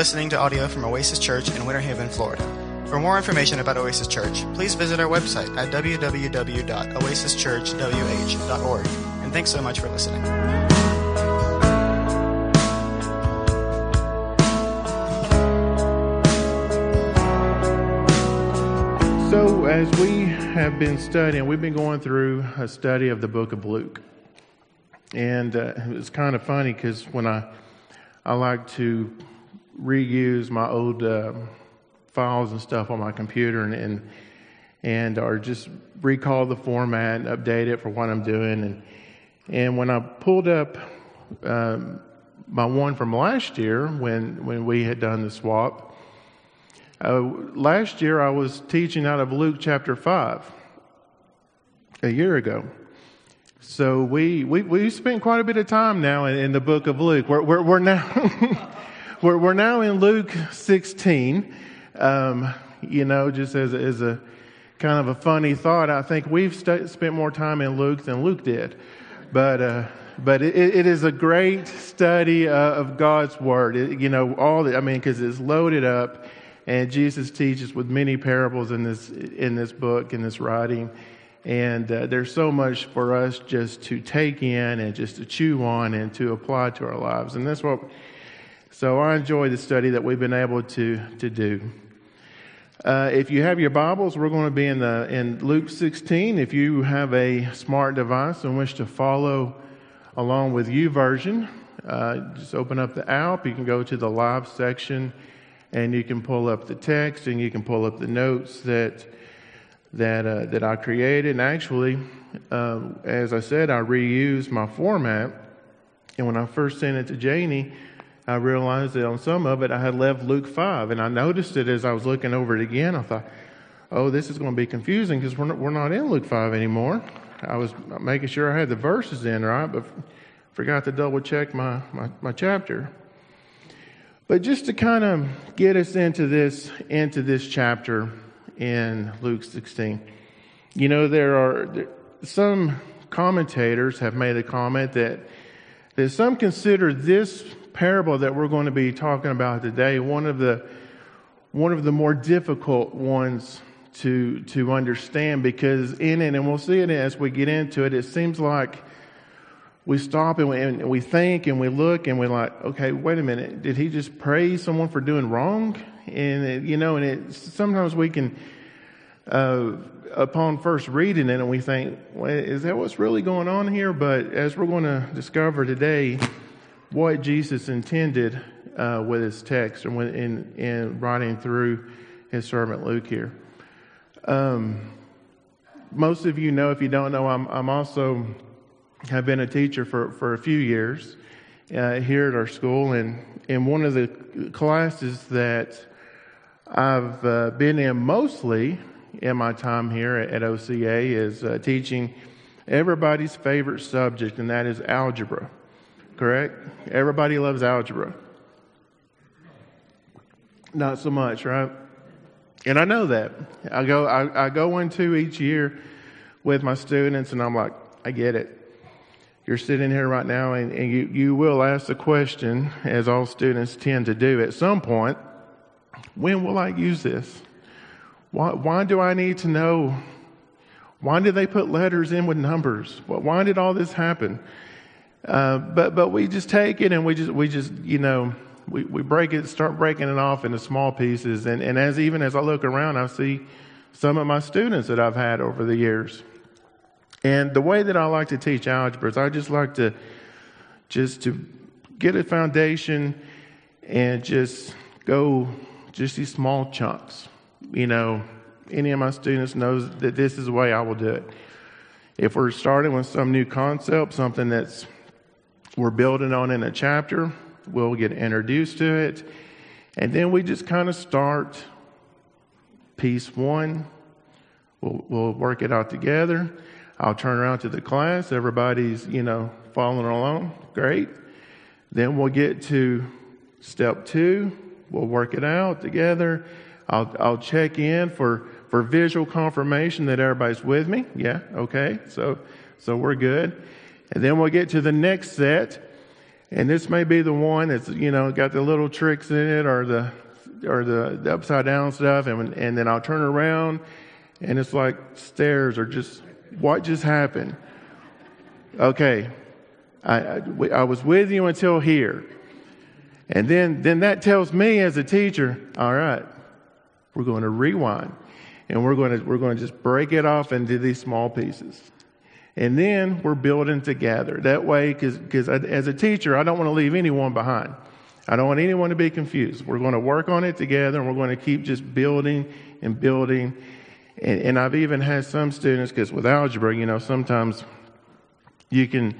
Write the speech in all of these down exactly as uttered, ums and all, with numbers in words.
listening to audio from Oasis Church in Winter Haven, Florida. For more information about Oasis Church, please visit our website at w w w dot oasis church w h dot org. And thanks so much for listening. So, as we have been studying, we've been going through a study of the book of Luke. And uh, it's kind of funny because when I, I like to reuse my old uh, files and stuff on my computer and, and and or just recall the format and update it for what I'm doing. And and when I pulled up um, my one from last year when, when we had done the swap, uh, last year I was teaching out of Luke chapter five a year ago. So we we we spent quite a bit of time now in, in the book of Luke. We're we're, we're now we're we're now in Luke sixteen. Um, you know, just as as a kind of a funny thought, I think we've st- spent more time in Luke than Luke did. But uh, but it, it is a great study uh, of God's word. It, you know, all the, I mean, because it's loaded up, and Jesus teaches with many parables in this in this book in this writing. And uh, there's so much for us just to take in and just to chew on and to apply to our lives. And that's what, so I enjoy the study that we've been able to, to do. Uh, if you have your Bibles, we're going to be in the in Luke sixteen. If you have a smart device and wish to follow along with YouVersion, uh, just open up the app. You can go to the live section and you can pull up the text and you can pull up the notes that that uh, that I created. And actually, uh, as I said, I reused my format. And when I first sent it to Janie, I realized that on some of it, I had left Luke five. And I noticed it as I was looking over it again. I thought, oh, this is going to be confusing because we're not, we're not in Luke five anymore. I was making sure I had the verses in, right? But f- forgot to double check my, my, my chapter. But just to kind of get us into this into this chapter, in Luke sixteen. You know, there are some commentators have made a comment that, that some consider this parable that we're going to be talking about today one of the one of the more difficult ones to to understand, because in it, and we'll see it as we get into it, it seems like we stop and we, and we think and we look and we're like, okay, wait a minute, did he just praise someone for doing wrong? And, it, you know, and it, sometimes we can, uh, upon first reading it, and we think, well, is that what's really going on here? But as we're going to discover today, what Jesus intended uh, with his text and when, in, in writing through his servant Luke here. Um, most of you know, if you don't know, I'm, I'm also have been a teacher for, for a few years uh, here at our school. And in one of the classes that I've uh, been in mostly in my time here at, at O C A is uh, teaching everybody's favorite subject, and that is algebra, correct? Everybody loves algebra. Not so much, right? And I know that. I go I, I go into each year with my students, and I'm like, I get it. You're sitting here right now, and, and you, you will ask the question, as all students tend to do at some point, when will I use this? Why, why do I need to know? Why did they put letters in with numbers? Why did all this happen? Uh, but but we just take it and we just we just you know we, we break it, start breaking it off into small pieces. And, and as even as I look around, I see some of my students that I've had over the years. And the way that I like to teach algebra is I just like to just to get a foundation and just go just these small chunks. You know, any of my students knows that this is the way I will do it. If we're starting with some new concept, something that's we're building on in a chapter, we'll get introduced to it. And then we just kind of start piece one. We'll, we'll work it out together. I'll turn around to the class. Everybody's, you know, following along. Great. Then we'll get to step two. We'll work it out together. I'll I'll check in for, for visual confirmation that everybody's with me. Yeah, okay. So so we're good. And then we'll get to the next set. And this may be the one that's, you know, got the little tricks in it, or the or the, the upside down stuff. And and then I'll turn around and it's like stairs, or just, what just happened? Okay, I, I, I was with you until here. And then, then that tells me as a teacher, all right, we're going to rewind, and we're going to, we're going to just break it off into these small pieces. And then we're building together that way. Cause, cause I, as a teacher, I don't want to leave anyone behind. I don't want anyone to be confused. We're going to work on it together, and we're going to keep just building and building. And, and I've even had some students, cause with algebra, you know, sometimes you can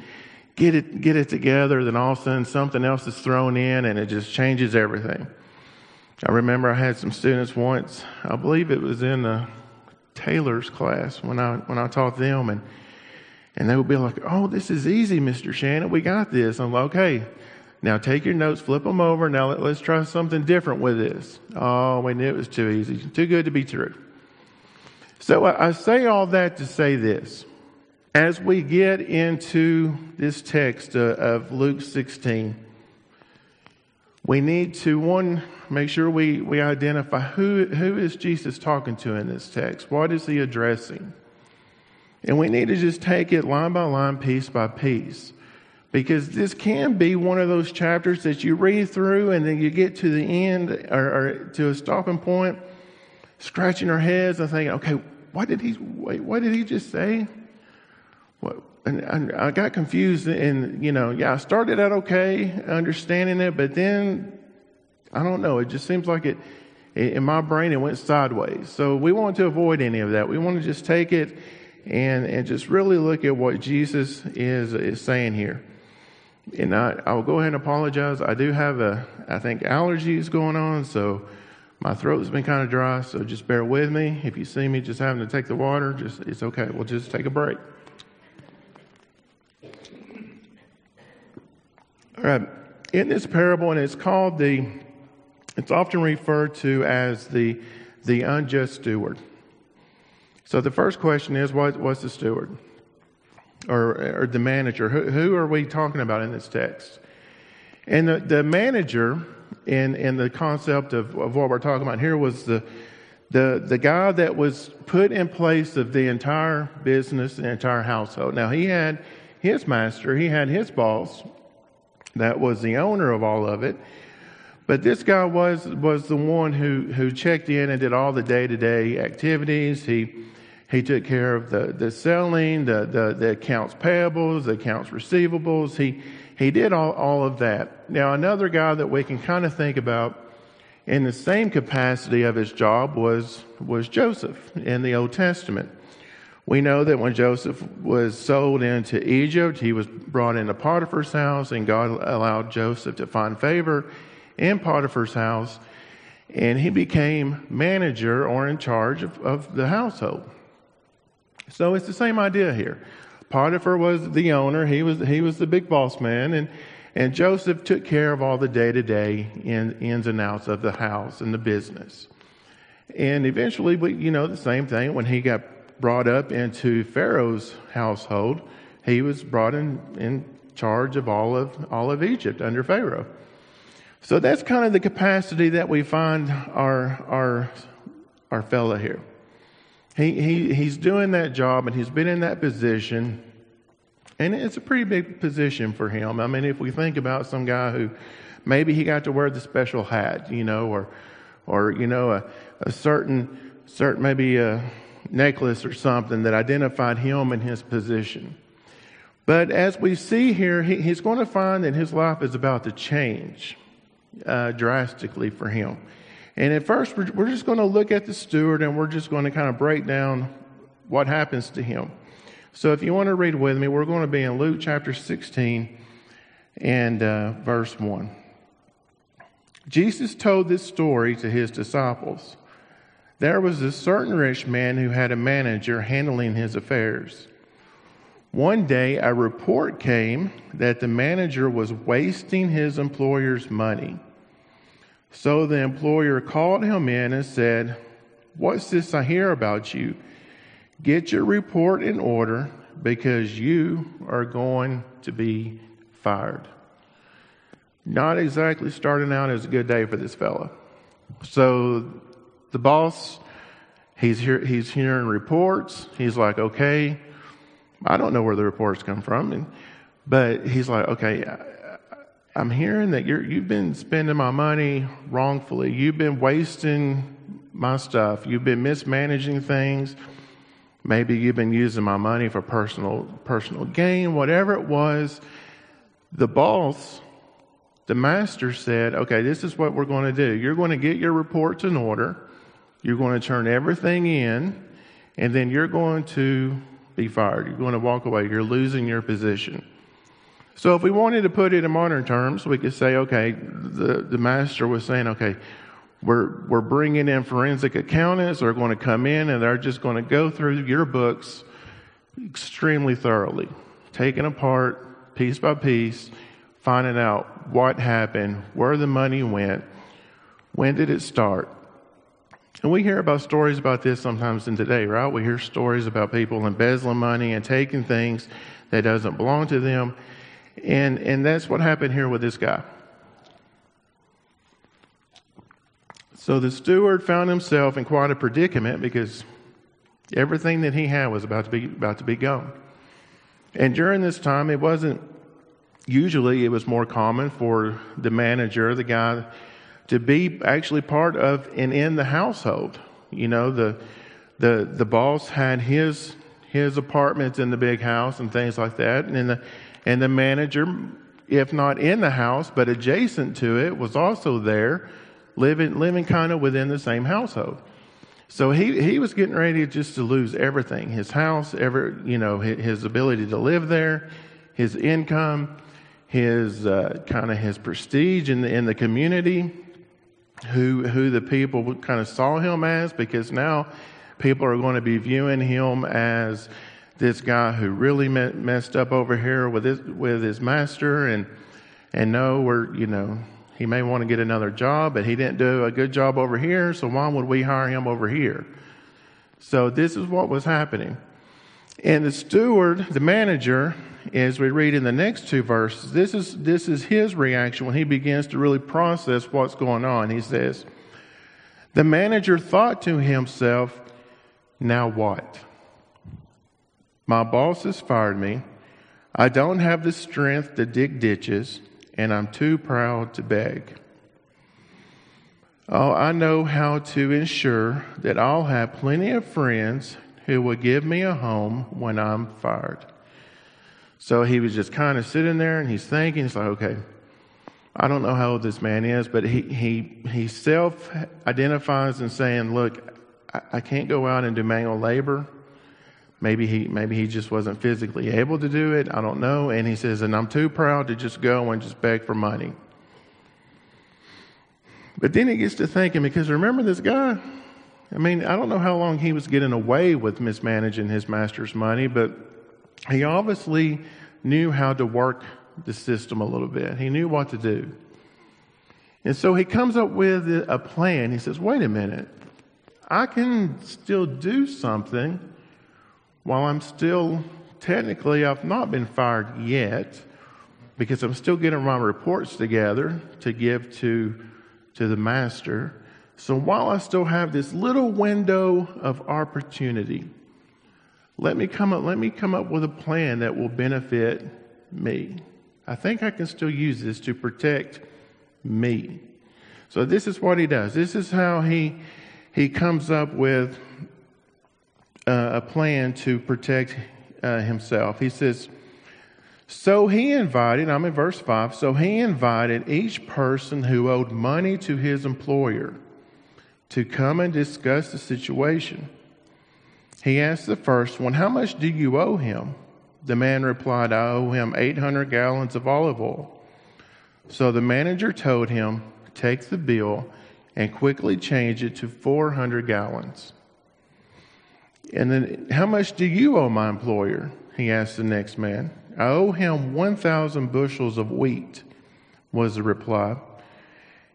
get it, get it together. Then all of a sudden something else is thrown in and it just changes everything. I remember I had some students once, I believe it was in the Taylor's class when I, when I taught them, and, and they would be like, oh, this is easy, Mister Shannon. We got this. I'm like, okay, now take your notes, flip them over. Now let, let's try something different with this. Oh, we knew it was too easy. Too good to be true. So I, I say all that to say this. As we get into this text uh, of Luke sixteen, we need to, one, make sure we, we identify who, who is Jesus talking to in this text? What is he addressing? And we need to just take it line by line, piece by piece, because this can be one of those chapters that you read through and then you get to the end, or, or to a stopping point, scratching our heads and thinking, okay, what did he, wait, what did he just say? What, and, and I got confused, and, you know, yeah, I started out okay, understanding it, but then, I don't know, it just seems like it, in my brain, it went sideways. So we want to avoid any of that. We want to just take it and, and just really look at what Jesus is, is saying here. And I, I'll go ahead and apologize. I do have a, I think, allergies going on, so my throat's been kind of dry, so just bear with me. If you see me just having to take the water, just, it's okay. We'll just take a break. All right. In this parable, and it's called the, it's often referred to as the, the unjust steward. So the first question is, what, what's the steward, or, or the manager? Who, who are we talking about in this text? And the, the manager in, in the concept of, of what we're talking about here was the, the, the guy that was put in place of the entire business, the entire household. Now, he had his master, he had his boss that was the owner of all of it. But this guy was, was the one who, who checked in and did all the day-to-day activities. He, he took care of the, the selling, the, the, the accounts payables, the accounts receivables. He, he did all, all of that. Now, another guy that we can kind of think about in the same capacity of his job was, was Joseph in the Old Testament. We know that when Joseph was sold into Egypt, he was brought into Potiphar's house, and God allowed Joseph to find favor in Potiphar's house, and he became manager or in charge of, of the household. So it's the same idea here. Potiphar was the owner. He was, he was the big boss man, and, and Joseph took care of all the day-to-day in, ins and outs of the house and the business. And eventually, we, you know, the same thing when he got brought up into Pharaoh's household, he was brought in, in charge of all of all of Egypt under Pharaoh. So that's kind of the capacity that we find our our our fella here. He he he's doing that job, and he's been in that position, and it's a pretty big position for him. I mean, if we think about some guy who maybe he got to wear the special hat, you know, or or you know a, a certain certain maybe a necklace or something that identified him and his position. But as we see here, he, he's going to find that his life is about to change uh, drastically for him. And at first, we're, we're just going to look at the steward, and we're just going to kind of break down what happens to him. So if you want to read with me, we're going to be in Luke chapter sixteen and uh, verse one. Jesus told this story to his disciples. There was a certain rich man who had a manager handling his affairs. One day, a report came that the manager was wasting his employer's money. So the employer called him in and said, "What's this I hear about you? Get your report in order, because you are going to be fired." not exactly starting out as a good day for this fella. So the boss, he's here, he's hearing reports. He's like, okay, I don't know where the reports come from. And, but he's like, okay, I, I'm hearing that you're, you've been spending my money wrongfully. You've been wasting my stuff. You've been mismanaging things. Maybe you've been using my money for personal, personal gain, whatever it was. The boss, the master said, okay, this is what we're going to do. You're going to get your reports in order. You're going to turn everything in, and then you're going to be fired. You're going to walk away. You're losing your position. So if we wanted to put it in modern terms, we could say, okay, the, the master was saying, okay, we're, we're bringing in forensic accountants. They're going to come in, and they're just going to go through your books extremely thoroughly, taking apart piece by piece, finding out what happened, where the money went, when did it start. And we hear about stories about this sometimes in today, right? We hear stories about people embezzling money and taking things that doesn't belong to them. And and that's what happened here with this guy. So the steward found himself in quite a predicament because everything that he had was about to be about to be gone. And during this time, it wasn't usually it was more common for the manager, the guy, to be actually part of and in the household. You know, the the the boss had his his apartments in the big house and things like that, and the and the manager, if not in the house but adjacent to it, was also there, living living kind of within the same household. So he he was getting ready just to lose everything: his house, every you know his, his ability to live there, his income, his uh, kind of his prestige in the in the community. Who who the people kind of saw him as, because now people are going to be viewing him as this guy who really met, messed up over here with his with his master, and and no, we're you know he may want to get another job, but he didn't do a good job over here, so why would we hire him over here? So this is what was happening, and the steward, the manager, as we read in the next two verses, this is this is his reaction when he begins to really process what's going on. He says, the manager thought to himself, now what? My boss has fired me. I don't have the strength to dig ditches, and I'm too proud to beg. Oh, I know how to ensure that I'll have plenty of friends who will give me a home when I'm fired. So he was just kind of sitting there, and he's thinking, he's like, okay, I don't know how old this man is, but he he, he self-identifies and saying, look, I, I can't go out and do manual labor. Maybe he maybe he just wasn't physically able to do it. I don't know. And he says, and I'm too proud to just go and just beg for money. But then he gets to thinking, because remember this guy? I mean, I don't know how long he was getting away with mismanaging his master's money, but he obviously knew how to work the system a little bit. He knew what to do. And so he comes up with a plan. He says, wait a minute. I can still do something while I'm still, technically, I've not been fired yet, because I'm still getting my reports together to give to, to the master. So while I still have this little window of opportunity, Let me come up, let me come up with a plan that will benefit me. I think I can still use this to protect me. So this is what he does. This is how he he comes up with uh, a plan to protect uh, himself. He says, so he invited, I'm in verse five, so he invited each person who owed money to his employer to come and discuss the situation. He asked the first one, how much do you owe him? The man replied, I owe him eight hundred gallons of olive oil. So the manager told him, take the bill and quickly change it to four hundred gallons. And then, how much do you owe my employer? He asked the next man. I owe him one thousand bushels of wheat, was the reply.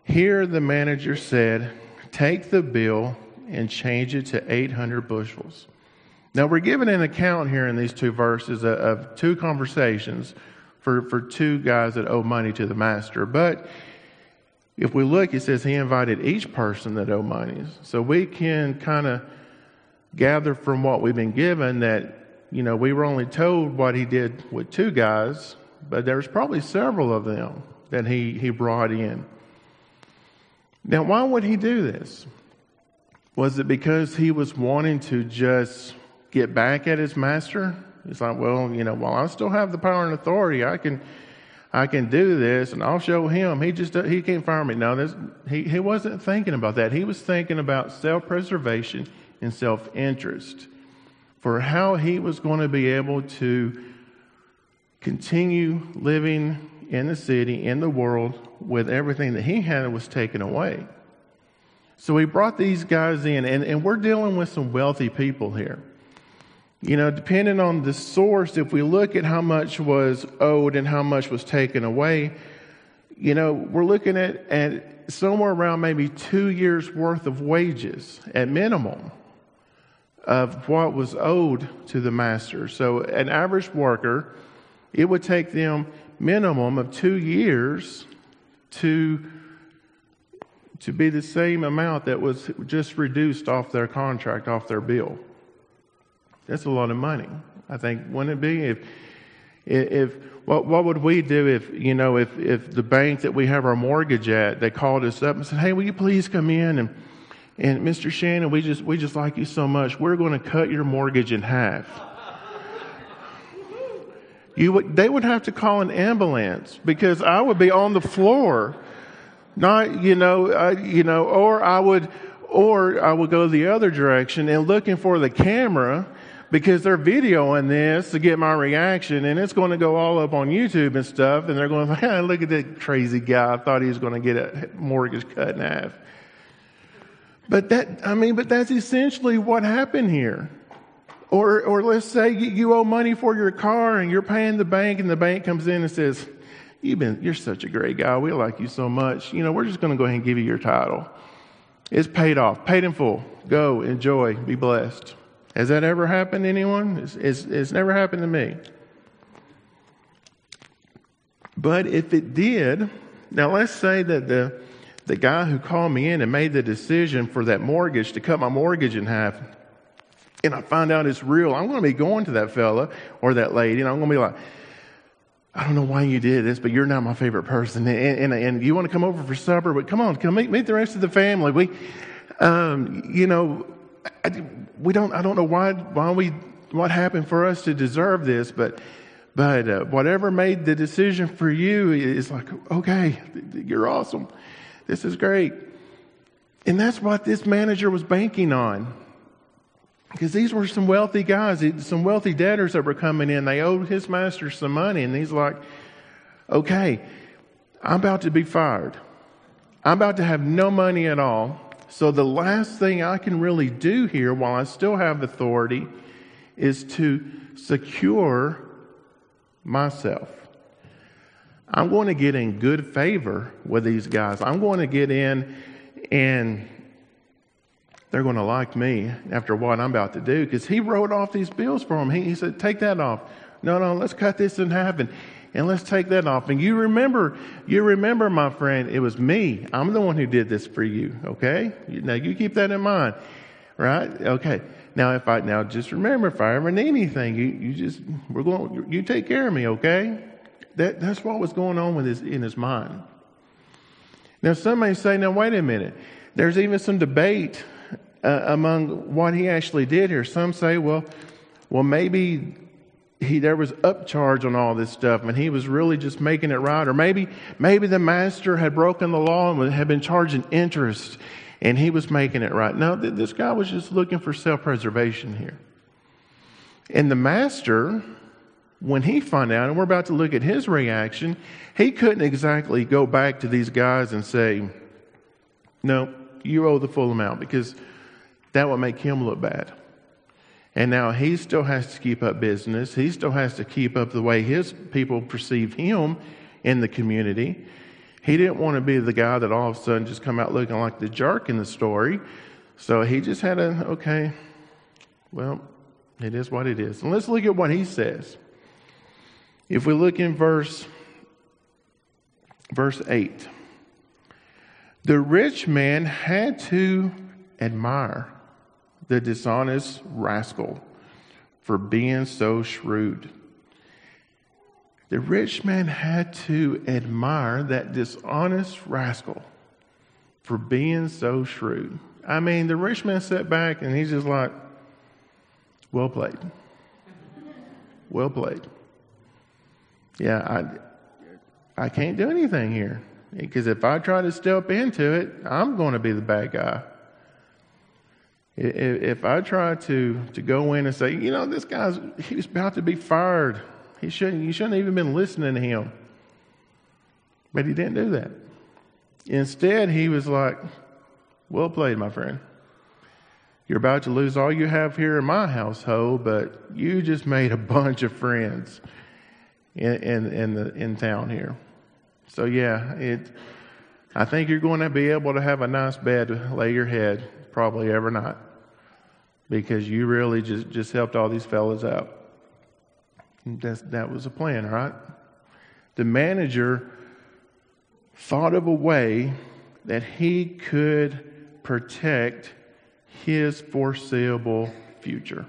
Here the manager said, take the bill and change it to eight hundred bushels. Now, we're given an account here in these two verses of two conversations for, for two guys that owe money to the master. But if we look, it says he invited each person that owed money. So we can kind of gather from what we've been given that, you know, we were only told what he did with two guys, but there's probably several of them that he, he brought in. Now, why would he do this? Was it because he was wanting to just get back at his master? It's like, well, you know, while I still have the power and authority, I can... I can do this, and I'll show him. He just he can't fire me. No, he he wasn't thinking about that. He was thinking about self-preservation and self-interest for how he was going to be able to continue living in the city, in the world, with everything that he had was taken away. So he brought these guys in, and, and we're dealing with some wealthy people here. You know, depending on the source, if we look at how much was owed and how much was taken away, you know, we're looking at, at somewhere around maybe two years worth of wages at minimum of what was owed to the master. So an average worker, it would take them minimum of two years to to be the same amount that was just reduced off their contract, off their bill. That's a lot of money, I think, wouldn't it be? If, if what, what would we do if, you know, if, if the bank that we have our mortgage at, they called us up and said, "Hey, will you please come in and, and Mister Shannon, we just we just like you so much. We're going to cut your mortgage in half." You would, they would have to call an ambulance because I would be on the floor, not you know, I, you know, or I would, or I would go the other direction and looking for the camera, because they're videoing this to get my reaction, and it's going to go all up on YouTube and stuff, and they're going, "Hey, look at that crazy guy. I thought he was going to get a mortgage cut in half." But that, I mean, but that's essentially what happened here. Or, or let's say you owe money for your car, and you're paying the bank, and the bank comes in and says, "You've been, you're such a great guy. We like you so much. You know, we're just going to go ahead and give you your title. It's paid off, paid in full. Go, enjoy, be blessed." Has that ever happened to anyone? It's, it's, it's never happened to me. But if it did, now let's say that the, the guy who called me in and made the decision for that mortgage to cut my mortgage in half, and I find out it's real, I'm going to be going to that fella or that lady, and I'm going to be like, "I don't know why you did this, but you're not my favorite person. And, and, and you want to come over for supper, but come on, come meet, meet the rest of the family. We, um, you know... I, we don't. I don't know why. Why we? What happened for us to deserve this? But, but uh, whatever made the decision for you is like, okay, you're awesome. This is great." And that's what this manager was banking on, because these were some wealthy guys, some wealthy debtors that were coming in. They owed his master some money, and he's like, "Okay, I'm about to be fired. I'm about to have no money at all. So the last thing I can really do here while I still have authority is to secure myself. I'm going to get in good favor with these guys. I'm going to get in and they're going to like me after what I'm about to do." Because he wrote off these bills for him. He, he said, "Take that off. No, no, let's cut this in half. And, And let's take that off. And you remember, you remember, my friend, it was me. I'm the one who did this for you. Okay? Now you keep that in mind, right? Okay. Now if I now just remember, if I ever need anything, you, you just we're going. You take care of me, okay?" That that's what was going on with his in his mind. Now some may say, "Now wait a minute. There's even some debate uh, among what he actually did here." Some say, "Well, well maybe." He, there was upcharge on all this stuff, and he was really just making it right. Or maybe, maybe the master had broken the law and had been charging interest, and he was making it right. No, th- this guy was just looking for self-preservation here. And the master, when he found out, and we're about to look at his reaction, he couldn't exactly go back to these guys and say, "No, you owe the full amount," because that would make him look bad. And now he still has to keep up business. He still has to keep up the way his people perceive him in the community. He didn't want to be the guy that all of a sudden just come out looking like the jerk in the story. So he just had a, okay, well, it is what it is. And let's look at what he says. If we look in verse, verse eight, the rich man had to admire the dishonest rascal for being so shrewd. The rich man had to admire that dishonest rascal for being so shrewd. I mean, the rich man sat back and he's just like, well played. Well played. Yeah, I, I can't do anything here. Because if I try to step into it, I'm going to be the bad guy. If I try to, to go in and say, you know, this guy's, he was about to be fired. He shouldn't, you shouldn't have even been listening to him. But he didn't do that. Instead, he was like, well played, my friend. You're about to lose all you have here in my household, but you just made a bunch of friends in, in, in, the, in town here. So yeah, it. I think you're going to be able to have a nice bed to lay your head probably every night, because you really just, just helped all these fellas out. That's, that was the plan, right? The manager thought of a way that he could protect his foreseeable future.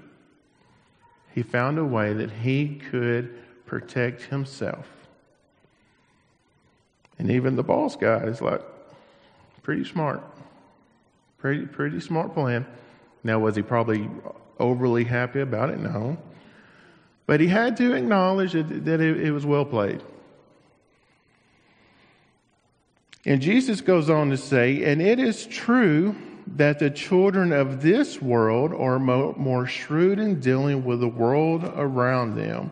He found a way that he could protect himself. And even the boss guy is like, pretty smart. Pretty, pretty smart plan. Now, was he probably overly happy about it? No. But he had to acknowledge that, that it, it was well played. And Jesus goes on to say, and it is true that the children of this world are mo- more shrewd in dealing with the world around them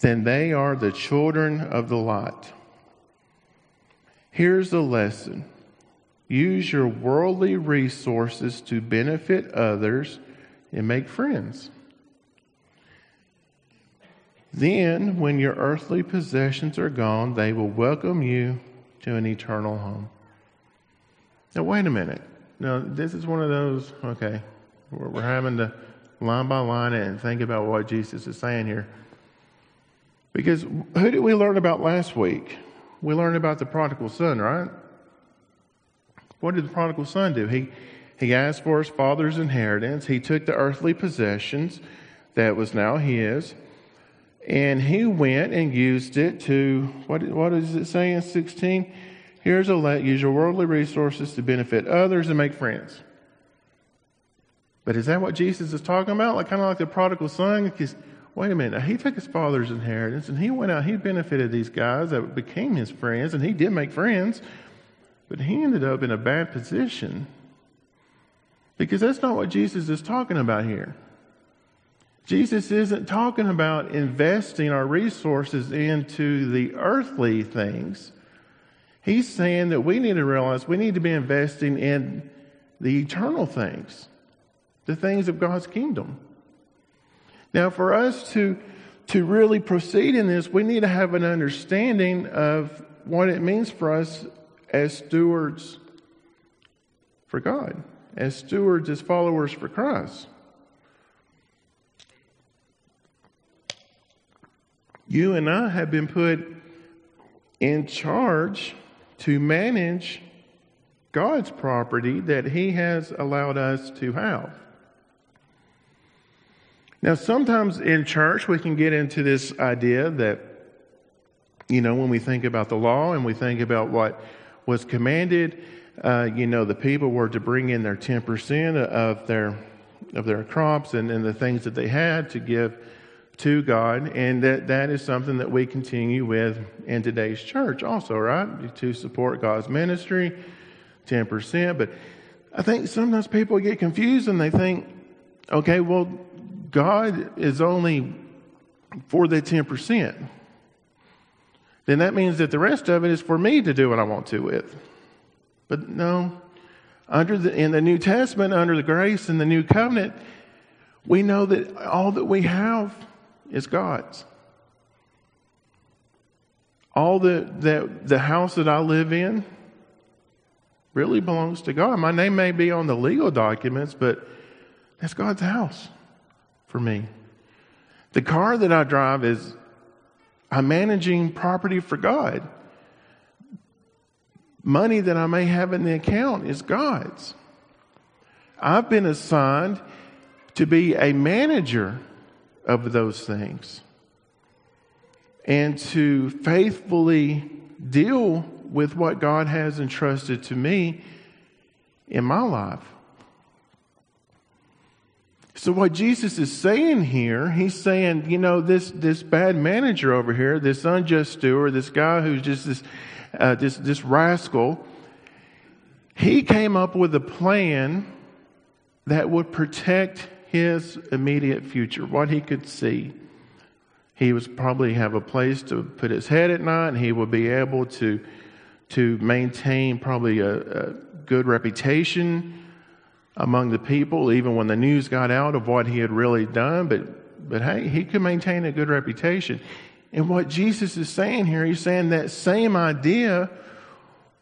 than they are the children of the light. Here's the lesson. Use your worldly resources to benefit others and make friends. Then, when your earthly possessions are gone, they will welcome you to an eternal home. Now, wait a minute. Now, this is one of those, okay, we're, we're having to line by line and think about what Jesus is saying here. Because who did we learn about last week? We learned about the prodigal son, right? What did the prodigal son do? He, he asked for his father's inheritance. He took the earthly possessions that was now his. And he went and used it to, what, what does it say in sixteen? Here's a let, use your worldly resources to benefit others and make friends. But is that what Jesus is talking about? Like, kind of like the prodigal son? Because, wait a minute, he took his father's inheritance and he went out, he benefited these guys that became his friends, and he did make friends, but he ended up in a bad position. Because that's not what Jesus is talking about here. Jesus isn't talking about investing our resources into the earthly things. He's saying that we need to realize we need to be investing in the eternal things, the things of God's kingdom. Now, for us to, to really proceed in this, we need to have an understanding of what it means for us as stewards for God, as stewards, as followers for Christ. You and I have been put in charge to manage God's property that He has allowed us to have. Now, sometimes in church, we can get into this idea that, you know, when we think about the law and we think about what was commanded, uh, you know, the people were to bring in their ten percent of their of their crops and, and the things that they had to give to God, and that, that is something that we continue with in today's church also, right? To support God's ministry, ten percent. But I think sometimes people get confused and they think, okay, well, God is only for the ten percent. Then that means that the rest of it is for me to do what I want to with. But no, under the, in the New Testament, under the grace and the New Covenant, we know that all that we have is God's. All the, the the house that I live in really belongs to God. My name may be on the legal documents, but that's God's house for me. The car that I drive is I'm managing property for God. Money that I may have in the account is God's. I've been assigned to be a manager of those things and to faithfully deal with what God has entrusted to me in my life. So what Jesus is saying here, he's saying, you know, this this bad manager over here, this unjust steward, this guy who's just this uh, this this rascal, he came up with a plan that would protect his immediate future, what he could see. He would probably have a place to put his head at night, and he would be able to to maintain probably a, a good reputation among the people, even when the news got out of what he had really done. But but hey, he could maintain a good reputation. And what Jesus is saying here, he's saying that same idea,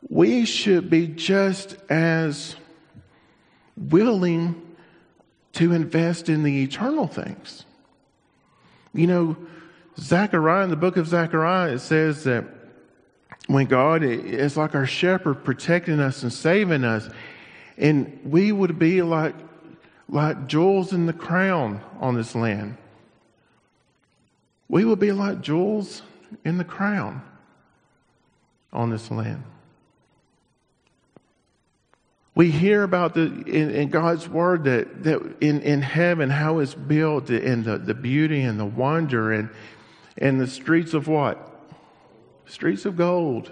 we should be just as willing to invest in the eternal things. You know, Zechariah, in the book of Zechariah, it says that when God is like our shepherd protecting us and saving us, and we would be like, like jewels in the crown on this land. We would be like jewels in the crown on this land. We hear about the in, in God's word that, that in, in heaven how it's built, and the, the beauty and the wonder, and and the streets of what? Streets of gold.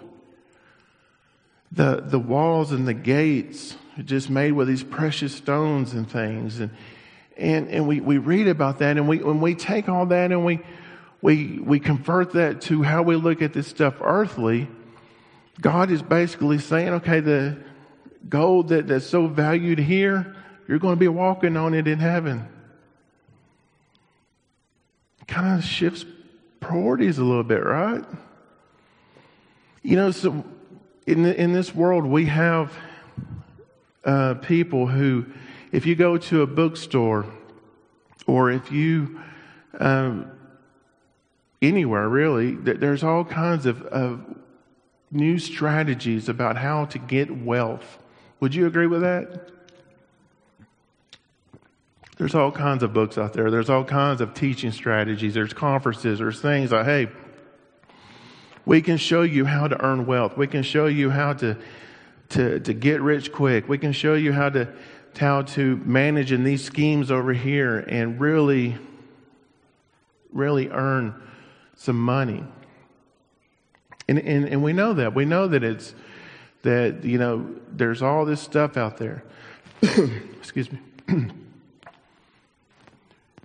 The the walls and the gates just made with these precious stones and things, and and, and we, we read about that, and we when we take all that and we we we convert that to how we look at this stuff earthly, God is basically saying, okay, the gold that, that's so valued here, you're going to be walking on it in heaven. Kind of shifts priorities a little bit, right? You know, so in the, in this world, we have uh, people who, if you go to a bookstore, or if you um, anywhere really, there's all kinds of, of new strategies about how to get wealth. Would you agree with that? There's all kinds of books out there. There's all kinds of teaching strategies. There's conferences. There's things like, hey, we can show you how to earn wealth. We can show you how to to, to get rich quick. We can show you how to how to manage in these schemes over here and really, really earn some money. And, and and we know that. We know that it's that, you know, there's all this stuff out there. Excuse me.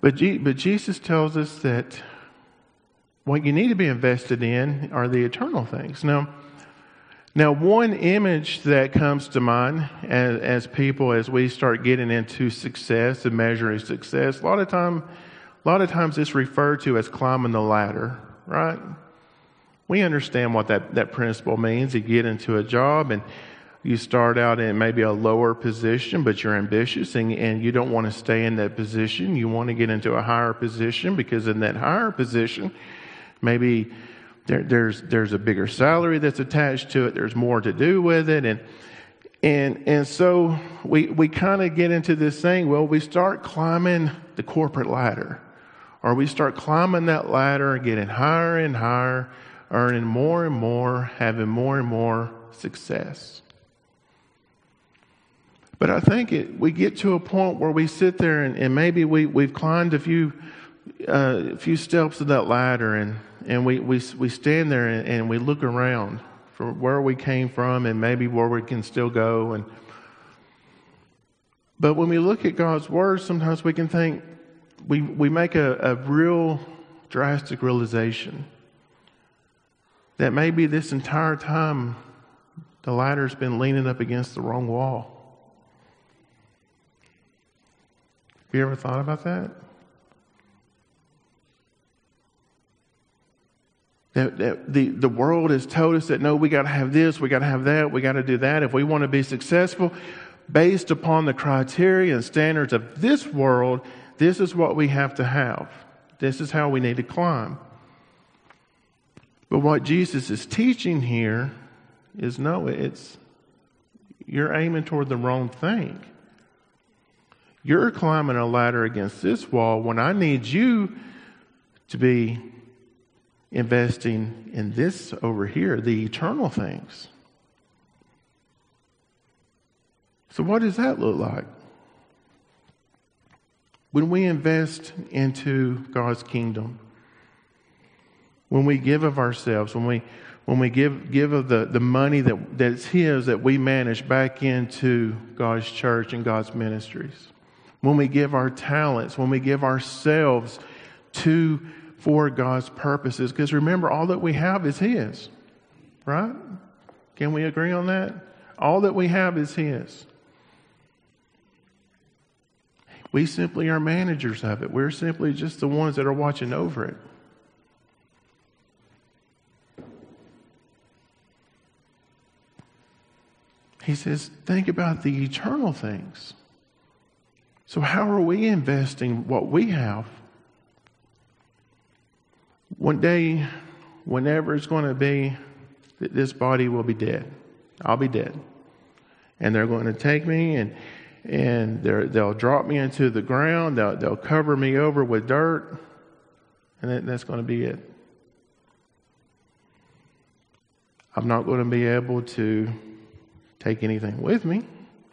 But, G, but Jesus tells us that what you need to be invested in are the eternal things. Now, now one image that comes to mind as, as people, as we start getting into success and measuring success, a lot of time, a lot of times it's referred to as climbing the ladder, right? We understand what that, that principle means. You get into a job and you start out in maybe a lower position, but you're ambitious and, and you don't want to stay in that position. You want to get into a higher position, because in that higher position, maybe there, there's there's a bigger salary that's attached to it. There's more to do with it. And and and so we we kind of get into this thing. Well, we start climbing the corporate ladder, or we start climbing that ladder and getting higher and higher, earning more and more, having more and more success. But I think it, we get to a point where we sit there and, and maybe we, we've climbed a few uh, few steps of that ladder, and, and we, we, we stand there and, and we look around for where we came from and maybe where we can still go. And but when we look at God's Word, sometimes we can think, we, we make a, a real drastic realization that maybe this entire time the ladder's been leaning up against the wrong wall. Have you ever thought about that? That, that the, the world has told us that, no, we got to have this, we got to have that, we got to do that. If we want to be successful, based upon the criteria and standards of this world, this is what we have to have. This is how we need to climb. But what Jesus is teaching here is no, it's you're aiming toward the wrong thing. You're climbing a ladder against this wall when I need you to be investing in this over here, the eternal things. So what does that look like? When we invest into God's kingdom, when we give of ourselves, when we when we give give of the, the money that, that's His that we manage back into God's church and God's ministries, when we give our talents, when we give ourselves to for God's purposes, because remember, all that we have is His, right? Can we agree on that? All that we have is His. We simply are managers of it. We're simply just the ones that are watching over it. He says, think about the eternal things. So how are we investing what we have? One day, whenever it's going to be, that this body will be dead. I'll be dead. And they're going to take me and And they'll drop me into the ground. They'll, they'll cover me over with dirt. And that, that's going to be it. I'm not going to be able to take anything with me,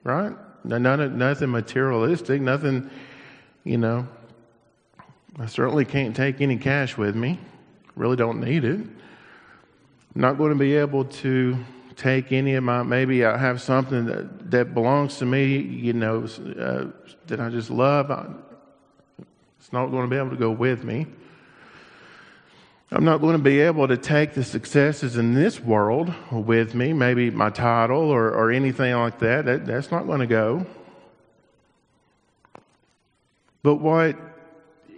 right? None, nothing materialistic, nothing, you know. I certainly can't take any cash with me. Really don't need it. I'm not going to be able to take any of my, maybe I have something that, that belongs to me, you know, uh, that I just love. I, it's not going to be able to go with me. I'm not going to be able to take the successes in this world with me, maybe my title or, or anything like that. that. That's not going to go. But what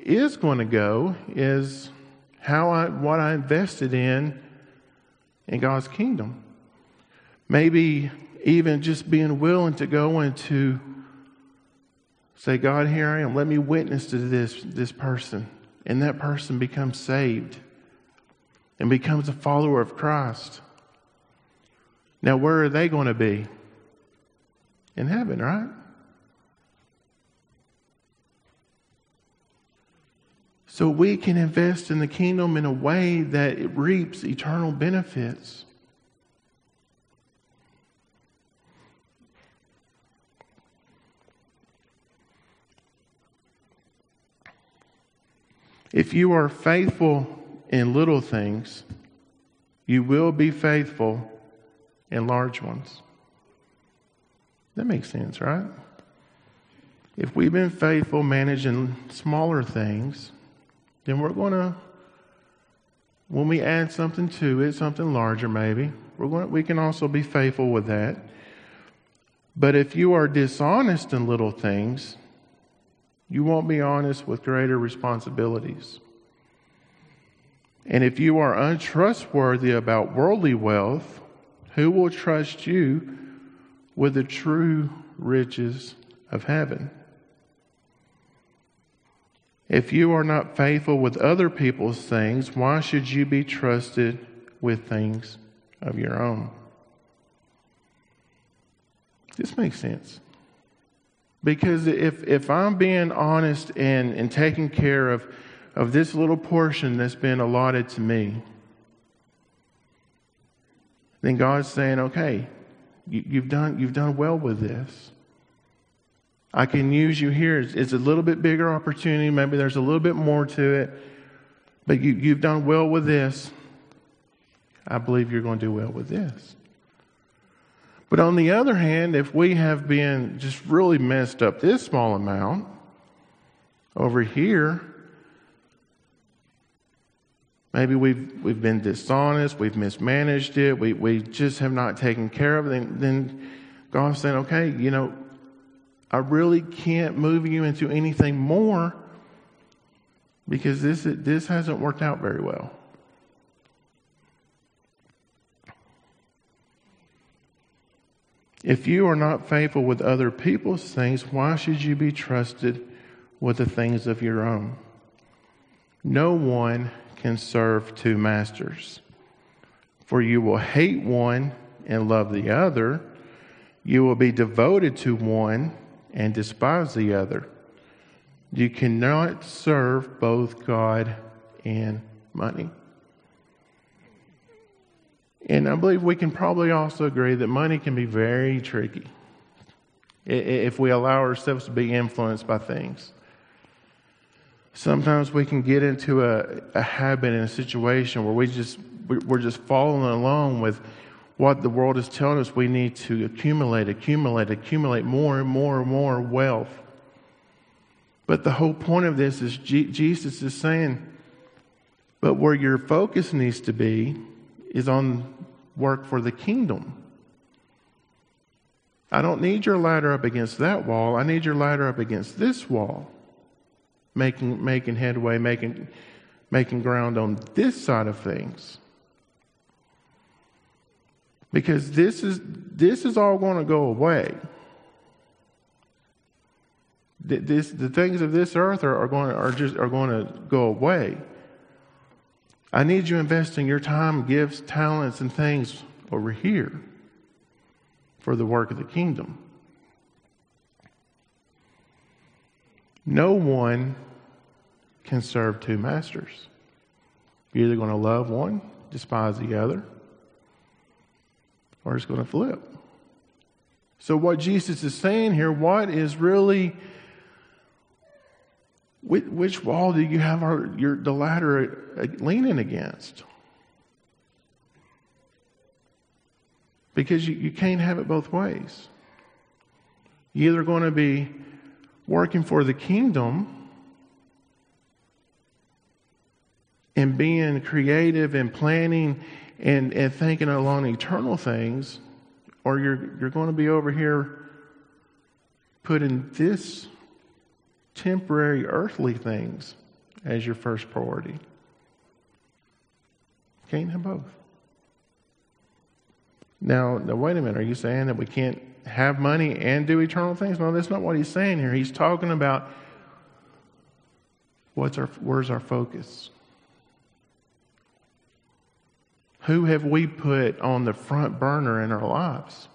is going to go is how I, what I invested in, in God's kingdom. Maybe even just being willing to go and to say, God, here I am. Let me witness to this, this person. And that person becomes saved and becomes a follower of Christ. Now, where are they going to be? In heaven, right? So we can invest in the kingdom in a way that it reaps eternal benefits. If you are faithful in little things, you will be faithful in large ones. That makes sense, right? If we've been faithful managing smaller things, then we're going to, when we add something to it, something larger maybe, we're going to, we can also be faithful with that. But if you are dishonest in little things, you won't be honest with greater responsibilities. And if you are untrustworthy about worldly wealth, who will trust you with the true riches of heaven? If you are not faithful with other people's things, why should you be trusted with things of your own? This makes sense. Because if, if I'm being honest and, and taking care of, of this little portion that's been allotted to me, then God's saying, okay, you, you've done you've done well with this. I can use you here. It's, it's a little bit bigger opportunity. Maybe there's a little bit more to it. But you, you've done well with this. I believe you're going to do well with this. But on the other hand, if we have been just really messed up this small amount over here, maybe we've we've been dishonest, we've mismanaged it, we, we just have not taken care of it, then, then God's saying, okay, you know, I really can't move you into anything more because this this hasn't worked out very well. If you are not faithful with other people's things, why should you be trusted with the things of your own? No one can serve two masters. For you will hate one and love the other. You will be devoted to one and despise the other. You cannot serve both God and money. And I believe we can probably also agree that money can be very tricky if we allow ourselves to be influenced by things. Sometimes we can get into a, a habit and a situation where we just, we're just following along with what the world is telling us we need to accumulate, accumulate, accumulate more and more and more wealth. But the whole point of this is G- Jesus is saying, but where your focus needs to be is on work for the kingdom. I don't need your ladder up against that wall. I need your ladder up against this wall. Making making headway, making making ground on this side of things. Because this is this is all going to go away. This, the things of this earth are, are going are just are going to go away. I need you investing your time, gifts, talents, and things over here for the work of the kingdom. No one can serve two masters. You're either going to love one, despise the other, or it's going to flip. So what Jesus is saying here, what is really... Which, which wall do you have our, your, the ladder leaning against? Because you, you can't have it both ways. You're either going to be working for the kingdom and being creative and planning and, and thinking along eternal things, or you're, you're going to be over here putting this temporary earthly things as your first priority. Can't have both. Now, now, wait a minute. Are you saying that we can't have money and do eternal things? No, that's not what he's saying here. He's talking about what's our, where's our focus? Who have we put on the front burner in our lives?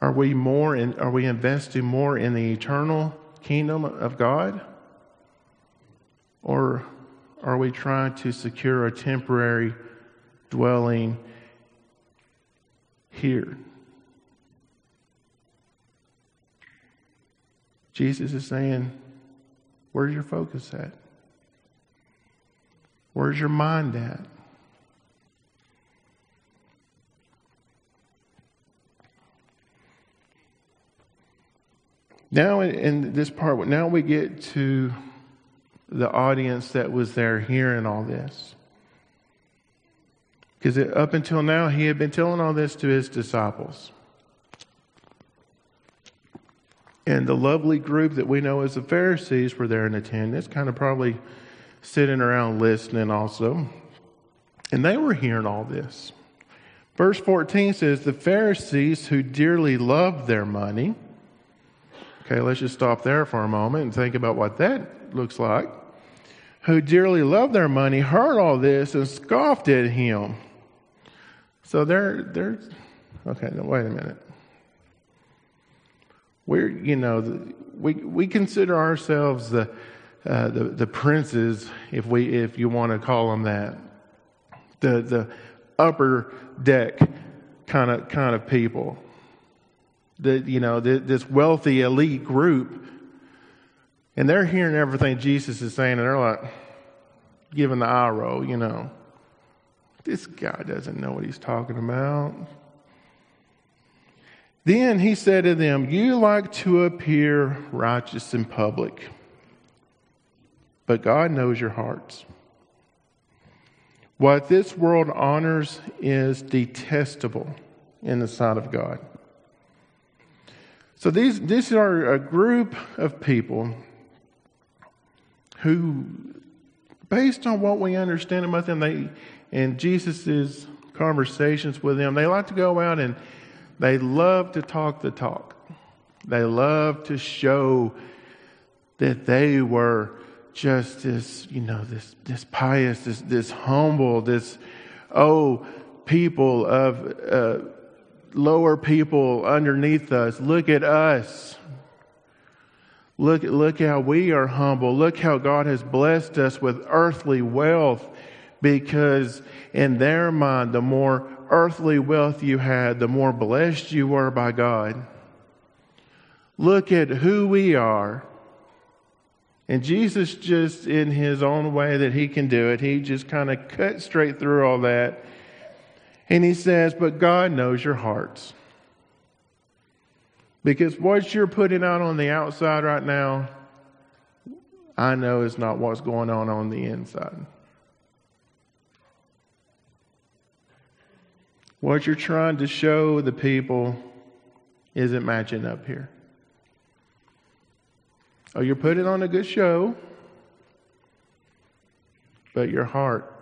Are we more in, are we investing more in the eternal kingdom of God? Or are we trying to secure a temporary dwelling here? Jesus is saying, where's your focus at? Where's your mind at? Now in this part, now we get to the audience that was there hearing all this. Because up until now, he had been telling all this to his disciples. And the lovely group that we know as the Pharisees were there in attendance, kind of probably sitting around listening also. And they were hearing all this. Verse fourteen says, the Pharisees who dearly loved their money. Okay, let's just stop there for a moment and think about what that looks like. Who dearly loved their money heard all this and scoffed at him. So they're, they're okay, now wait a minute. We're, you know, the, we we consider ourselves the, uh, the the princes, if we if you want to call them that, the the upper deck kind of kind of people. The, you know, the, this wealthy elite group, and they're hearing everything Jesus is saying, and they're like, giving the eye roll, you know. This guy doesn't know what he's talking about. Then he said to them, you like to appear righteous in public, but God knows your hearts. What this world honors is detestable in the sight of God. So these these are a group of people who, based on what we understand about them, they and Jesus' conversations with them, they like to go out and they love to talk the talk. They love to show that they were just this, you know, this this pious, this this humble, this, oh, people of uh, lower people underneath us. Look at us. Look, look how we are humble. Look how God has blessed us with earthly wealth, because in their mind, the more earthly wealth you had, the more blessed you were by God. Look at who we are. And Jesus, just in his own way that he can do it, he just kind of cut straight through all that. And he says, but God knows your hearts. Because what you're putting out on the outside right now, I know is not what's going on on the inside. What you're trying to show the people isn't matching up here. Oh, you're putting on a good show, but your heart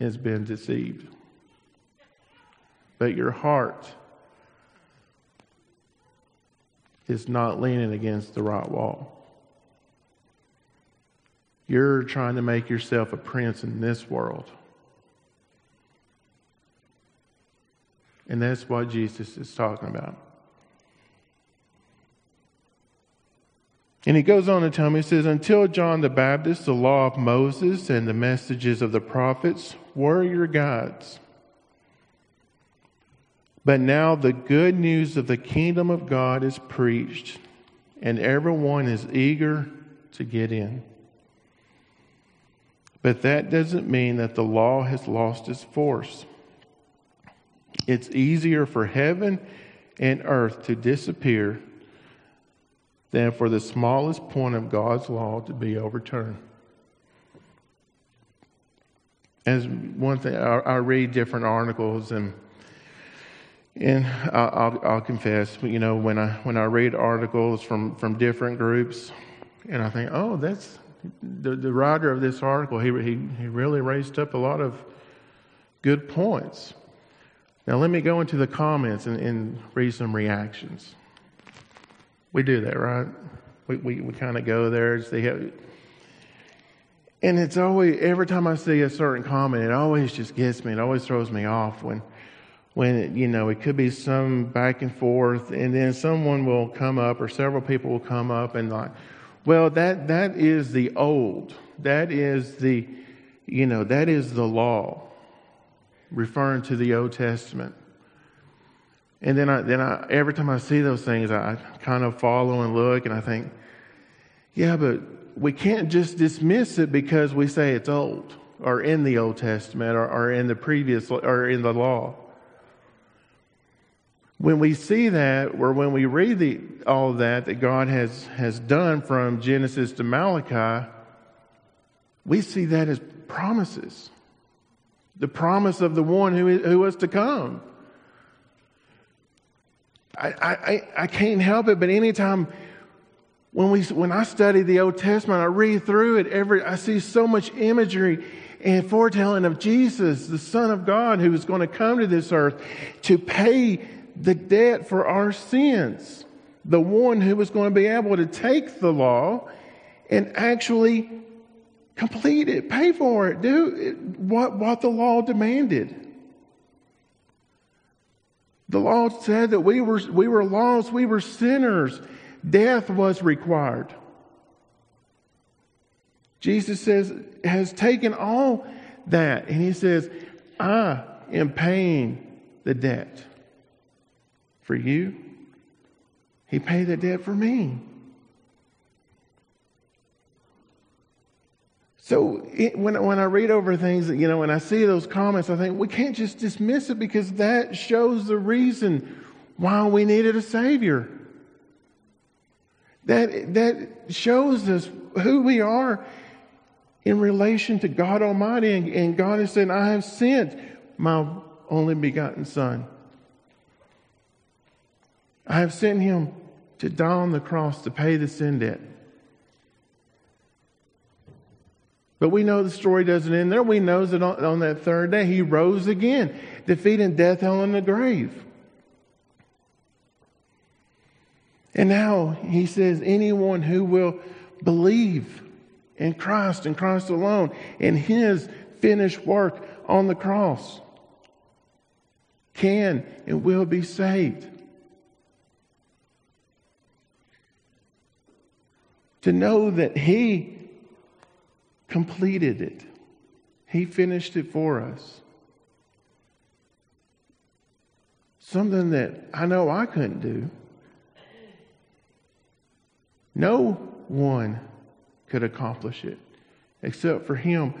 has been deceived. But your heart is not leaning against the right wall. You're trying to make yourself a prince in this world. And that's what Jesus is talking about. And he goes on to tell me, he says, until John the Baptist, the law of Moses and the messages of the prophets were your guides. But now the good news of the kingdom of God is preached, and everyone is eager to get in. But that doesn't mean that the law has lost its force. It's easier for heaven and earth to disappear than for the smallest point of God's law to be overturned. As one thing, I, I read different articles, and and I'll, I'll confess, you know, when I when I read articles from, from different groups, and I think, oh, that's the, the writer of this article. He, he he really raised up a lot of good points. Now let me go into the comments and, and read some reactions. We do that, right? We we, we kind of go there and see how. And it's always, every time I see a certain comment, it always just gets me. It always throws me off when, when it, you know, it could be some back and forth, and then someone will come up, or several people will come up and like, well, that that is the old, that is the, you know, that is the law, referring to the Old Testament. And then I, then I, every time I see those things, I kind of follow and look, and I think, yeah, but we can't just dismiss it because we say it's old, or in the Old Testament, or, or in the previous, or in the law. When we see that, or when we read the, all that that God has, has done from Genesis to Malachi, we see that as promises. The promise of the one who, who was to come. I, I I can't help it, but anytime when we when I study the Old Testament, I read through it. Every I see so much imagery and foretelling of Jesus, the Son of God, who is going to come to this earth to pay the debt for our sins. The one who was going to be able to take the law and actually complete it, pay for it, do it, what what the law demanded. The law said that we were we were lost, we were sinners. Death was required. Jesus says has taken all that, and he says, I am paying the debt for you. He paid the debt for me. So it, when when I read over things, you know, when I see those comments, I think we can't just dismiss it, because that shows the reason why we needed a Savior. That that shows us who we are in relation to God Almighty, and, and God has said, "I have sent my only begotten Son. I have sent him to die on the cross to pay the sin debt." But we know the story doesn't end there. We know that on, on that third day, he rose again, defeating death, hell, and the grave. And now he says, anyone who will believe in Christ and Christ alone and His finished work on the cross can and will be saved. To know that He completed it. He finished it for us. Something that I know I couldn't do. No one could accomplish it except for Him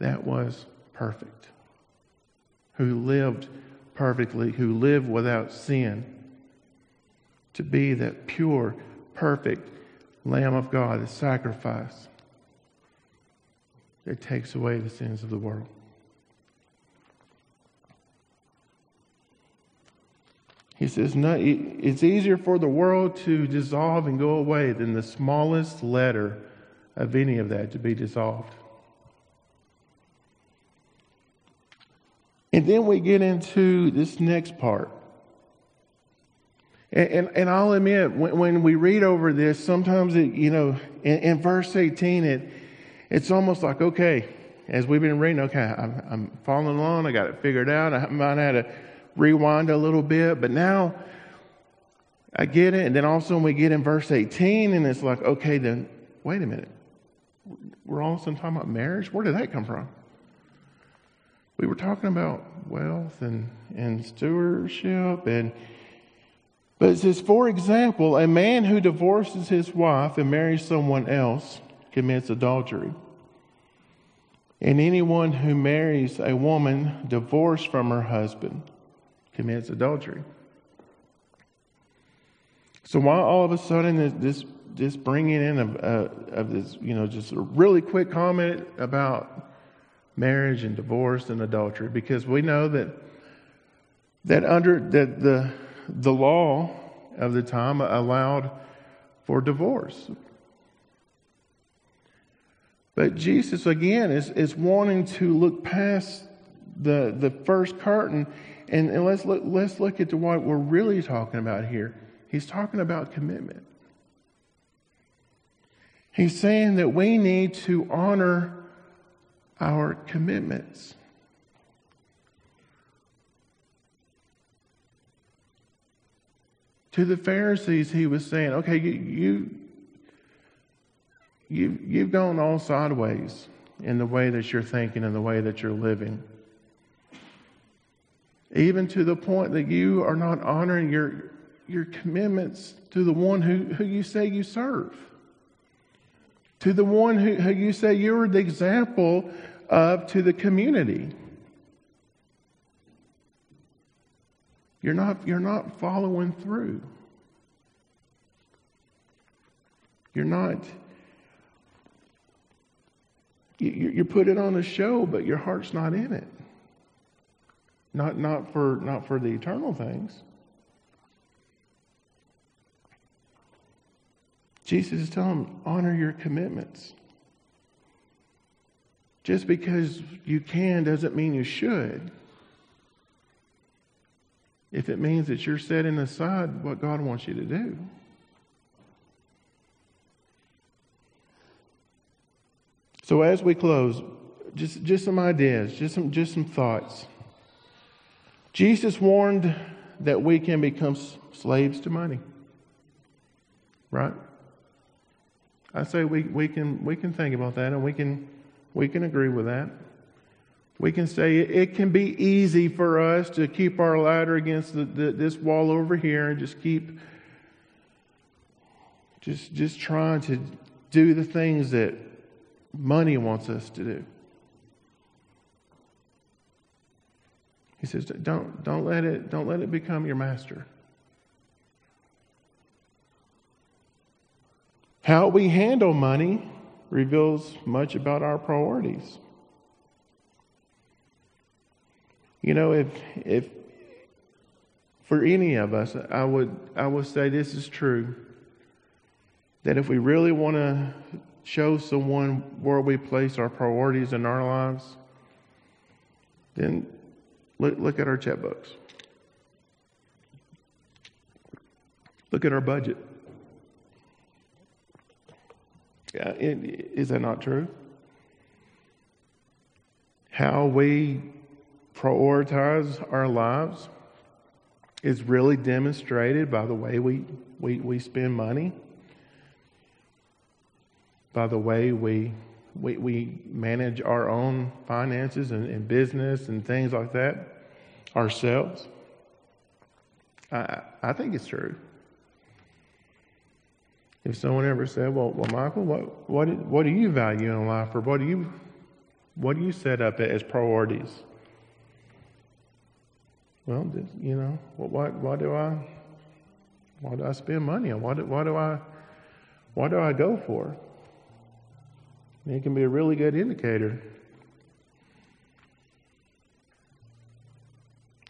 that was perfect, who lived perfectly, who lived without sin, to be that pure, perfect Lamb of God, the sacrifice that takes away the sins of the world. He says, it's easier for the world to dissolve and go away than the smallest letter of any of that to be dissolved. And then we get into this next part. And, and, and I'll admit, when, when we read over this, sometimes, it, you know, in, in verse eighteen, it it's almost like, okay, as we've been reading, okay, I'm, I'm following along, I got it figured out, I might have had to rewind a little bit, but now I get it. And then also when we get in verse eighteen, and it's like, okay, then wait a minute, we're all of a sudden talking about marriage. Where did that come from? We were talking about wealth and and stewardship, and but it says, for example, a man who divorces his wife and marries someone else commits adultery. And anyone who marries a woman divorced from her husband commits adultery. So why all of a sudden this this bringing in of, uh, of this, you know, just a really quick comment about marriage and divorce and adultery? Because we know that that under that the the law of the time allowed for divorce. But Jesus again is is wanting to look past the the first curtain. And, and let's look, let's look at what we're really talking about here. He's talking about commitment. He's saying that we need to honor our commitments. To the Pharisees, he was saying, okay, you, you, you you've gone all sideways in the way that you're thinking and the way that you're living. Even to the point that you are not honoring your your commitments to the one who, who you say you serve. To the one who, who you say you're the example of to the community. You're not, you're not following through. You're not... You, you put it on a show, but your heart's not in it. Not not for not for the eternal things. Jesus is telling them, honor your commitments. Just because you can doesn't mean you should. If it means that you're setting aside what God wants you to do. So as we close, just just some ideas, just some just some thoughts. Jesus warned that we can become slaves to money, right? I say we, we can we can think about that, and we can we can agree with that. We can say it can be easy for us to keep our ladder against the, the, this wall over here and just keep just just trying to do the things that money wants us to do. He says, don't don't let it don't let it become your master. How we handle money reveals much about our priorities. You know, if if for any of us, I would I would say this is true, that if we really want to show someone where we place our priorities in our lives, then Look, look at our checkbooks. Look at our budget. Uh, is that not true? How we prioritize our lives is really demonstrated by the way we, we, we spend money, by the way we we, we manage our own finances and, and business and things like that ourselves. I, I think it's true. If someone ever said, well, well Michael, what, what, what do you value in life, or what do you, what do you set up as priorities? Well, you know, why, why do I, why do I spend money on? Why do, why do I, why do I go for? And it can be a really good indicator.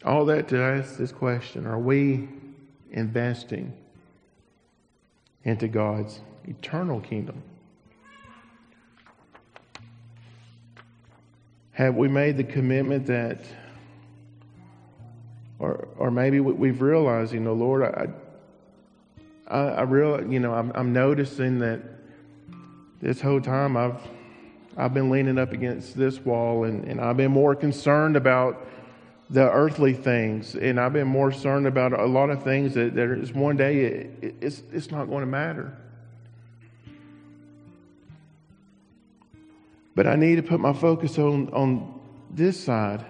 All that to ask this question: are we investing into God's eternal kingdom? Have we made the commitment that, or or maybe we've realized, you know, Lord, I, I, I realize, you know, I'm, I'm noticing that this whole time I've, I've been leaning up against this wall, and, and I've been more concerned about the earthly things, and I've been more concerned about a lot of things that, that is one day it, it's it's not going to matter. But I need to put my focus on, on this side.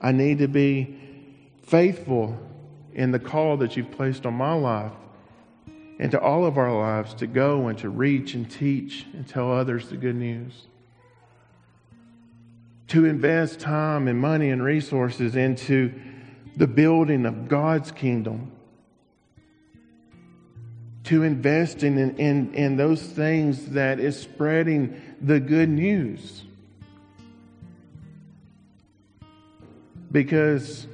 I need to be faithful in the call that you've placed on my life and to all of our lives, to go and to reach and teach and tell others the good news. To invest time and money and resources into the building of God's kingdom. To invest in, in, in those things that is spreading the good news. Because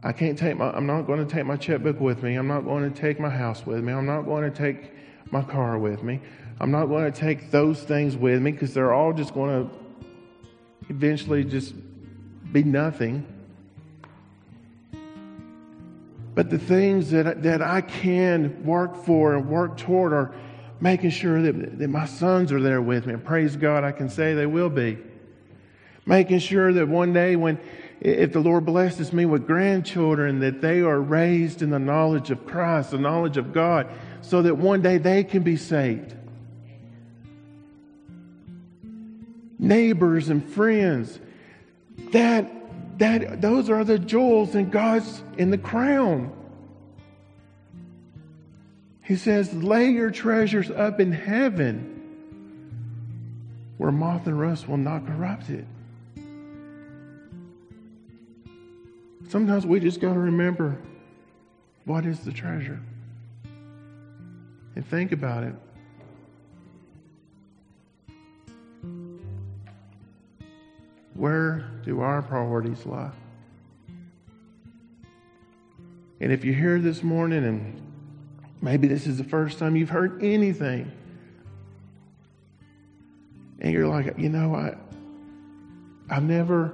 I can't take my, I'm not going to take my checkbook with me. I'm not going to take my house with me. I'm not going to take my car with me. I'm not going to take those things with me, because they're all just going to eventually just be nothing. But the things that, that I can work for and work toward are making sure that, that my sons are there with me. And praise God, I can say they will be. Making sure that one day when, if the Lord blesses me with grandchildren, that they are raised in the knowledge of Christ, the knowledge of God, so that one day they can be saved. Neighbors and friends, that that those are the jewels in God's in the crown. He says, "Lay your treasures up in heaven, where moth and rust will not corrupt it." Sometimes we just got to remember, what is the treasure? And think about it. Where do our priorities lie? And if you're here this morning, and maybe this is the first time you've heard anything, and you're like, you know, I, I've never,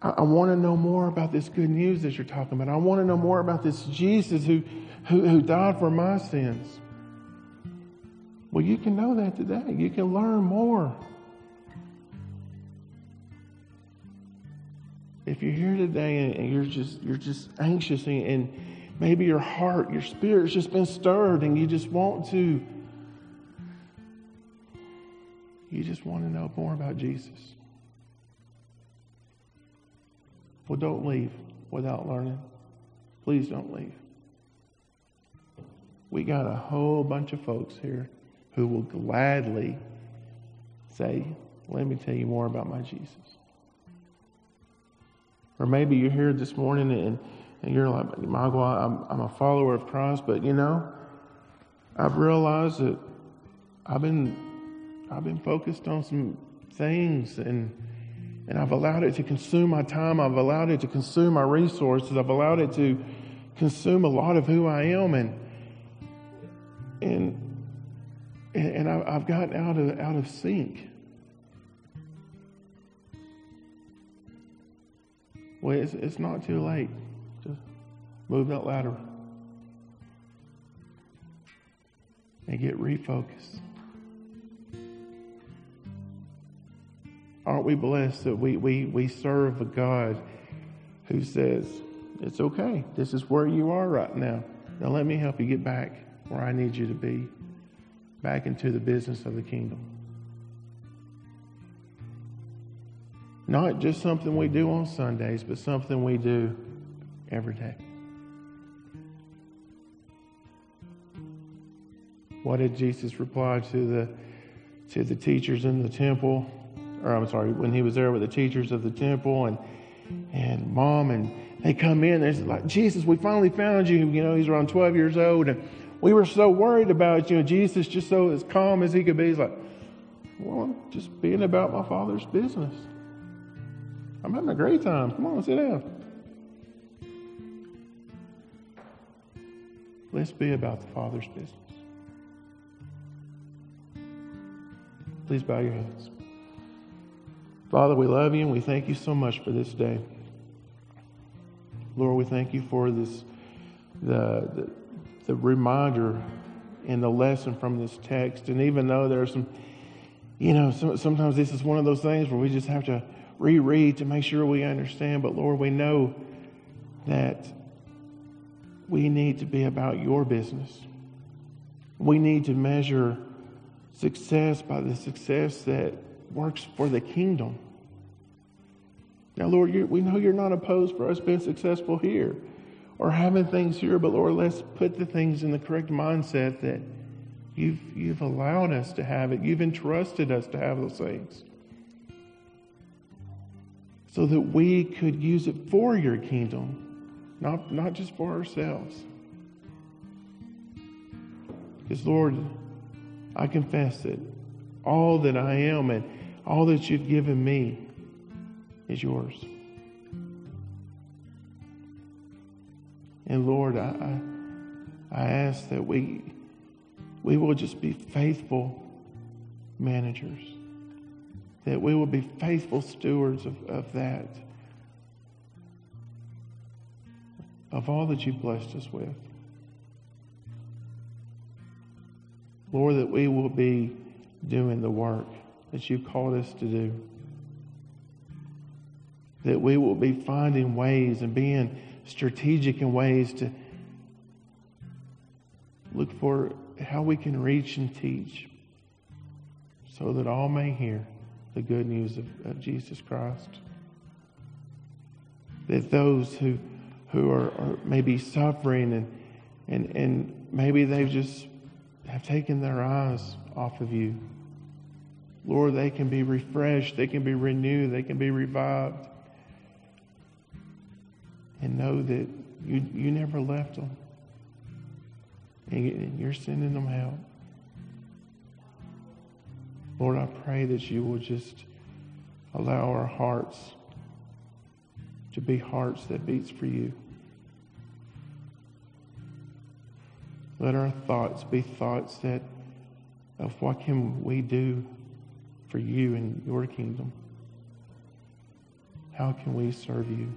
I, I want to know more about this good news that you're talking about. I want to know more about this Jesus who, who, who died for my sins. Well, you can know that today. You can learn more. If you're here today and you're just you're just anxious, and maybe your heart, your spirit's just been stirred, and you just want to, you just want to know more about Jesus. Well, don't leave without learning. Please don't leave. We got a whole bunch of folks here who will gladly say, "Let me tell you more about my Jesus." Or maybe you're here this morning and, and you're like, Michael, I'm, I'm a follower of Christ, but you know, I've realized that I've been I've been focused on some things, and and I've allowed it to consume my time. I've allowed it to consume my resources. I've allowed it to consume a lot of who I am, and and and I've gotten out of out of sync. Well, it's, it's not too late. Just move that ladder. and get refocused. Aren't we blessed that we, we, we serve a God who says, it's okay. This is where you are right now. Now let me help you get back where I need you to be, back into the business of the kingdom. Not just something we do on Sundays, but something we do every day. What did Jesus reply to the to the teachers in the temple? Or I'm sorry, when he was there with the teachers of the temple and and mom, and they come in, they're like, Jesus, we finally found you. You know, he's around twelve years old, and we were so worried about you. Jesus, just so as calm as he could be, he's like, well, I'm just being about my Father's business. I'm having a great time. Come on, sit down. Let's be about the Father's business. Please bow your heads. Father, we love you and we thank you so much for this day. Lord, we thank you for this, the, the, the reminder and the lesson from this text. And even though there are some, you know, some, sometimes this is one of those things where we just have to reread to make sure we understand. But Lord, we know that we need to be about your business. We need to measure success by the success that works for the kingdom. Now, Lord, you, we know you're not opposed for us being successful here or having things here, but Lord, let's put the things in the correct mindset that you've, you've allowed us to have it. You've entrusted us to have those things so that we could use it for your kingdom, not, not just for ourselves. Because, Lord, I confess that all that I am and all that you've given me is yours. And Lord, I I ask that we we will just be faithful managers, that we will be faithful stewards of, of that, of all that you've blessed us with. Lord, that we will be doing the work that you've called us to do. That we will be finding ways and being strategic in ways to look for how we can reach and teach so that all may hear the good news of, of Jesus Christ. That those who who are, are maybe suffering and and and maybe they've just have taken their eyes off of you, Lord, they can be refreshed, they can be renewed, they can be revived, and know that you you never left them, and you're sending them help. Lord, I pray that you will just allow our hearts to be hearts that beats for you. Let our thoughts be thoughts that of what can we do for you and your kingdom. How can we serve you?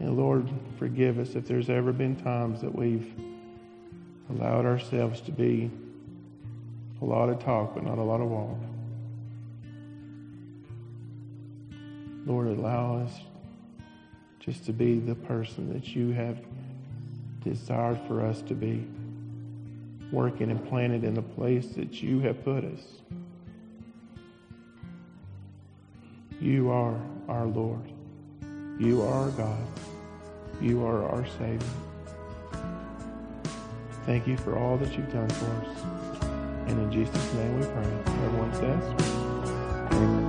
And Lord, forgive us if there's ever been times that we've allowed ourselves to be a lot of talk, but not a lot of walk. Lord, allow us just to be the person that you have desired for us to be, working and planted in the place that you have put us. You are our Lord. You are our God. You are our Savior. Thank you for all that you've done for us. And in Jesus' name we pray. Everyone says, amen.